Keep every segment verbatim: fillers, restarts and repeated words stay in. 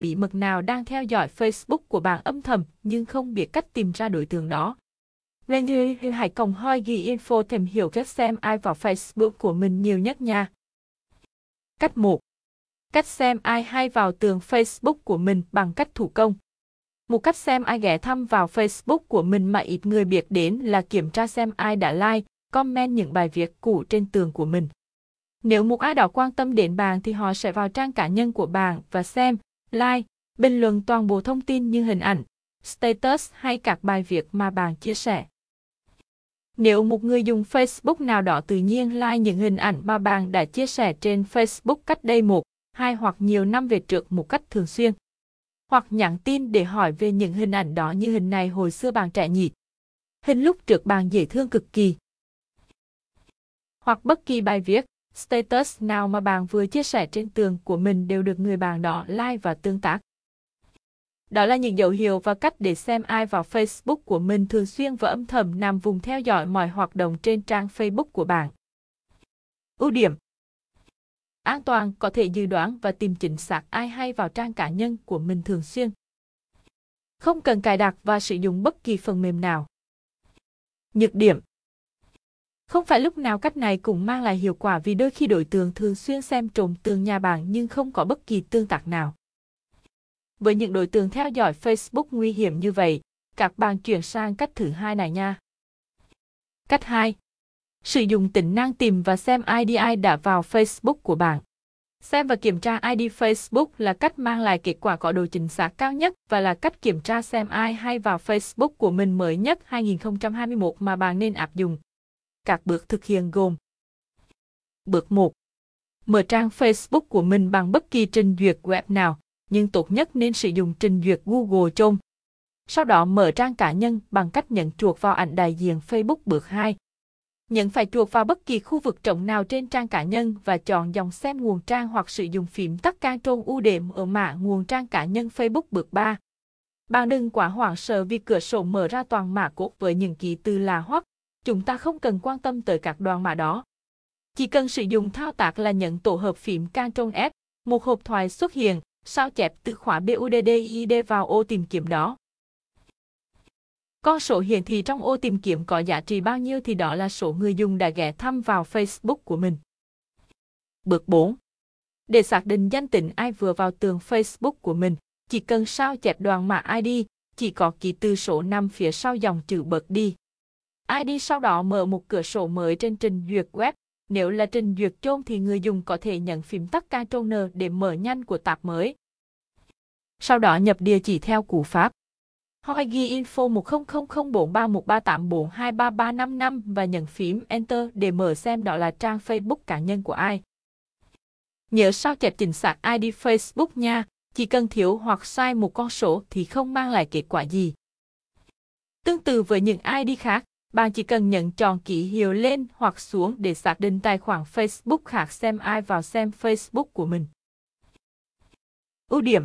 bí mật nào đang theo dõi Facebook của bạn âm thầm nhưng không biết cách tìm ra đối tượng đó. Lên thì hãy cùng hoigi chấm info tìm hiểu cách xem ai vào Facebook của mình nhiều nhất nha. Cách một. Cách xem ai hay vào tường Facebook của mình bằng cách thủ công. Một cách xem ai ghé thăm vào Facebook của mình mà ít người biết đến là kiểm tra xem ai đã like, comment những bài viết cũ trên tường của mình. Nếu một ai đó quan tâm đến bạn thì họ sẽ vào trang cá nhân của bạn và xem, like, bình luận toàn bộ thông tin như hình ảnh, status hay các bài viết mà bạn chia sẻ. Nếu một người dùng Facebook nào đó tự nhiên like những hình ảnh mà bạn đã chia sẻ trên Facebook cách đây một, hai hoặc nhiều năm về trước một cách thường xuyên, hoặc nhắn tin để hỏi về những hình ảnh đó như hình này hồi xưa bạn trẻ nhỉ, hình lúc trước bạn dễ thương cực kỳ, hoặc bất kỳ bài viết, status nào mà bạn vừa chia sẻ trên tường của mình đều được người bạn đó like và tương tác. Đó là những dấu hiệu và cách để xem ai vào Facebook của mình thường xuyên và âm thầm nằm vùng theo dõi mọi hoạt động trên trang Facebook của bạn. Ưu điểm: an toàn, có thể dự đoán và tìm chính xác ai hay vào trang cá nhân của mình thường xuyên. Không cần cài đặt và sử dụng bất kỳ phần mềm nào. Nhược điểm: không phải lúc nào cách này cũng mang lại hiệu quả vì đôi khi đối tượng thường xuyên xem trộm tường nhà bạn nhưng không có bất kỳ tương tác nào. Với những đối tượng theo dõi Facebook nguy hiểm như vậy, các bạn chuyển sang cách thứ hai này nha. Cách hai. Sử dụng tính năng tìm và xem i đê đã vào Facebook của bạn. Xem và kiểm tra i đê Facebook là cách mang lại kết quả có độ chính xác cao nhất và là cách kiểm tra xem ai hay vào Facebook của mình mới nhất hai nghìn không trăm hai mươi mốt mà bạn nên áp dụng. Các bước thực hiện gồm: Bước một. Mở trang Facebook của mình bằng bất kỳ trình duyệt web nào, nhưng tốt nhất nên sử dụng trình duyệt Google Chrome. Sau đó mở trang cá nhân bằng cách nhấn chuột vào ảnh đại diện Facebook. Bước hai. Nhấn phải chuột vào bất kỳ khu vực trống nào trên trang cá nhân và chọn dòng xem nguồn trang hoặc sử dụng phím tắt Ctrl U để mở mã nguồn trang cá nhân Facebook. Bước ba. Bạn đừng quá hoảng sợ vì cửa sổ mở ra toàn mã code với những ký từ lạ hoắc. Chúng ta không cần quan tâm tới các đoạn mã đó. Chỉ cần sử dụng thao tác là nhấn tổ hợp phím Ctrl S, một hộp thoại xuất hiện, sao chép từ khóa BUDDID vào ô tìm kiếm đó. Con số hiển thị trong ô tìm kiếm có giá trị bao nhiêu thì đó là số người dùng đã ghé thăm vào Facebook của mình. Bước bốn. Để xác định danh tính ai vừa vào tường Facebook của mình, chỉ cần sao chép đoạn mã i đê, chỉ có ký tự số nằm phía sau dòng chữ bật đi. i đê sau đó mở một cửa sổ mới trên trình duyệt web. Nếu là trình duyệt Chrome thì người dùng có thể nhấn phím tắt Ctrl N để mở nhanh của tab mới. Sau đó nhập địa chỉ theo cú pháp hoigi chấm info một không không không bốn ba một ba tám bốn hai ba ba năm năm và nhấn phím Enter để mở xem đó là trang Facebook cá nhân của ai. Nhớ sao chép chính xác i đê Facebook nha, chỉ cần thiếu hoặc sai một con số thì không mang lại kết quả gì. Tương tự với những i đê khác, bạn chỉ cần nhấn chọn ký hiệu lên hoặc xuống để xác định tài khoản Facebook khác xem ai vào xem Facebook của mình. Ưu điểm: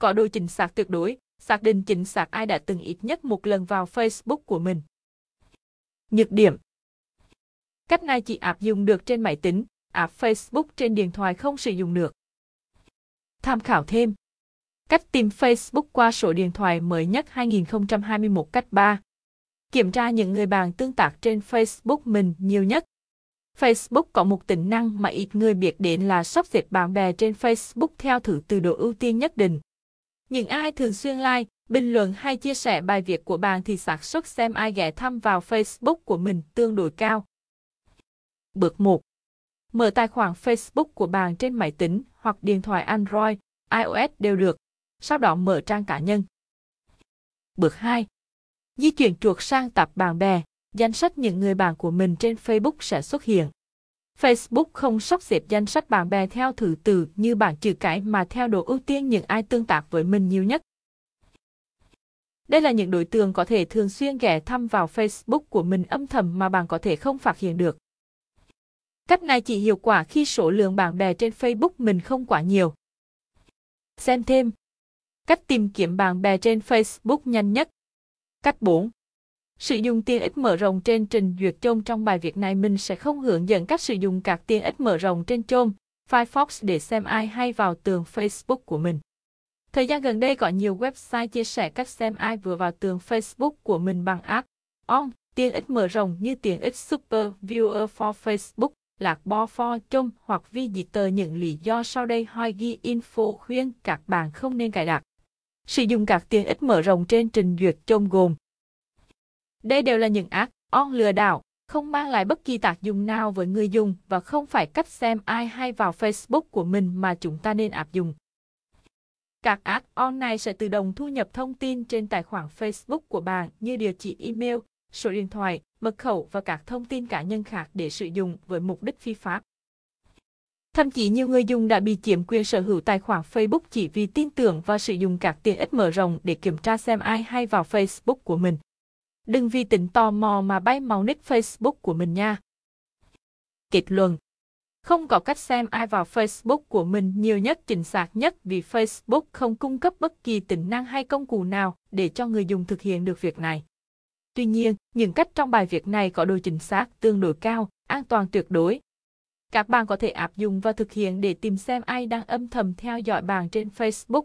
có độ chính xác tuyệt đối, xác định chính xác ai đã từng ít nhất một lần vào Facebook của mình. Nhược điểm: cách này chỉ áp dụng được trên máy tính, app Facebook trên điện thoại không sử dụng được. Tham khảo thêm: cách tìm Facebook qua số điện thoại mới nhất hai nghìn không trăm hai mươi mốt. Cách ba. Kiểm tra những người bạn tương tác trên Facebook mình nhiều nhất. Facebook có một tính năng mà ít người biết đến là sắp xếp bạn bè trên Facebook theo thứ tự độ ưu tiên nhất định. Những ai thường xuyên like, bình luận hay chia sẻ bài viết của bạn thì xác suất xem ai ghé thăm vào Facebook của mình tương đối cao. Bước một. Mở tài khoản Facebook của bạn trên máy tính hoặc điện thoại Android, iOS đều được. Sau đó mở trang cá nhân. Bước hai. Di chuyển chuột sang tab bạn bè, danh sách những người bạn của mình trên Facebook sẽ xuất hiện. Facebook không sắp xếp danh sách bạn bè theo thứ tự như bảng chữ cái mà theo độ ưu tiên những ai tương tác với mình nhiều nhất. Đây là những đối tượng có thể thường xuyên ghé thăm vào Facebook của mình âm thầm mà bạn có thể không phát hiện được. Cách này chỉ hiệu quả khi số lượng bạn bè trên Facebook mình không quá nhiều. Xem thêm: cách tìm kiếm bạn bè trên Facebook nhanh nhất. Cách bốn. Sử dụng tiện ích mở rộng trên trình duyệt Chrome. Trong bài viết này mình sẽ không hướng dẫn cách sử dụng các tiện ích mở rộng trên Chrome, Firefox để xem ai hay vào tường Facebook của mình. Thời gian gần đây có nhiều website chia sẻ cách xem ai vừa vào tường Facebook của mình bằng ad on, tiện ích mở rộng như tiện ích Super Viewer for Facebook, Lạc Bo for Chung hoặc Visitor. Những lý do sau đây hoigi chấm info khuyên các bạn không nên cài đặt. Sử dụng các tiện ích mở rộng trên trình duyệt Chung gồm: đây đều là những ad on lừa đảo, không mang lại bất kỳ tác dụng nào với người dùng và không phải cách xem ai hay vào Facebook của mình mà chúng ta nên áp dụng. Các ad-on này sẽ tự động thu nhập thông tin trên tài khoản Facebook của bạn như địa chỉ email, số điện thoại, mật khẩu và các thông tin cá nhân khác để sử dụng với mục đích phi pháp. Thậm chí nhiều người dùng đã bị chiếm quyền sở hữu tài khoản Facebook chỉ vì tin tưởng và sử dụng các tiện ích mở rộng để kiểm tra xem ai hay vào Facebook của mình. Đừng vì tính tò mò mà bay máu nick Facebook của mình nha. Kết luận: không có cách xem ai vào Facebook của mình nhiều nhất, chính xác nhất vì Facebook không cung cấp bất kỳ tính năng hay công cụ nào để cho người dùng thực hiện được việc này. Tuy nhiên, những cách trong bài viết này có độ chính xác tương đối cao, an toàn tuyệt đối. Các bạn có thể áp dụng và thực hiện để tìm xem ai đang âm thầm theo dõi bạn trên Facebook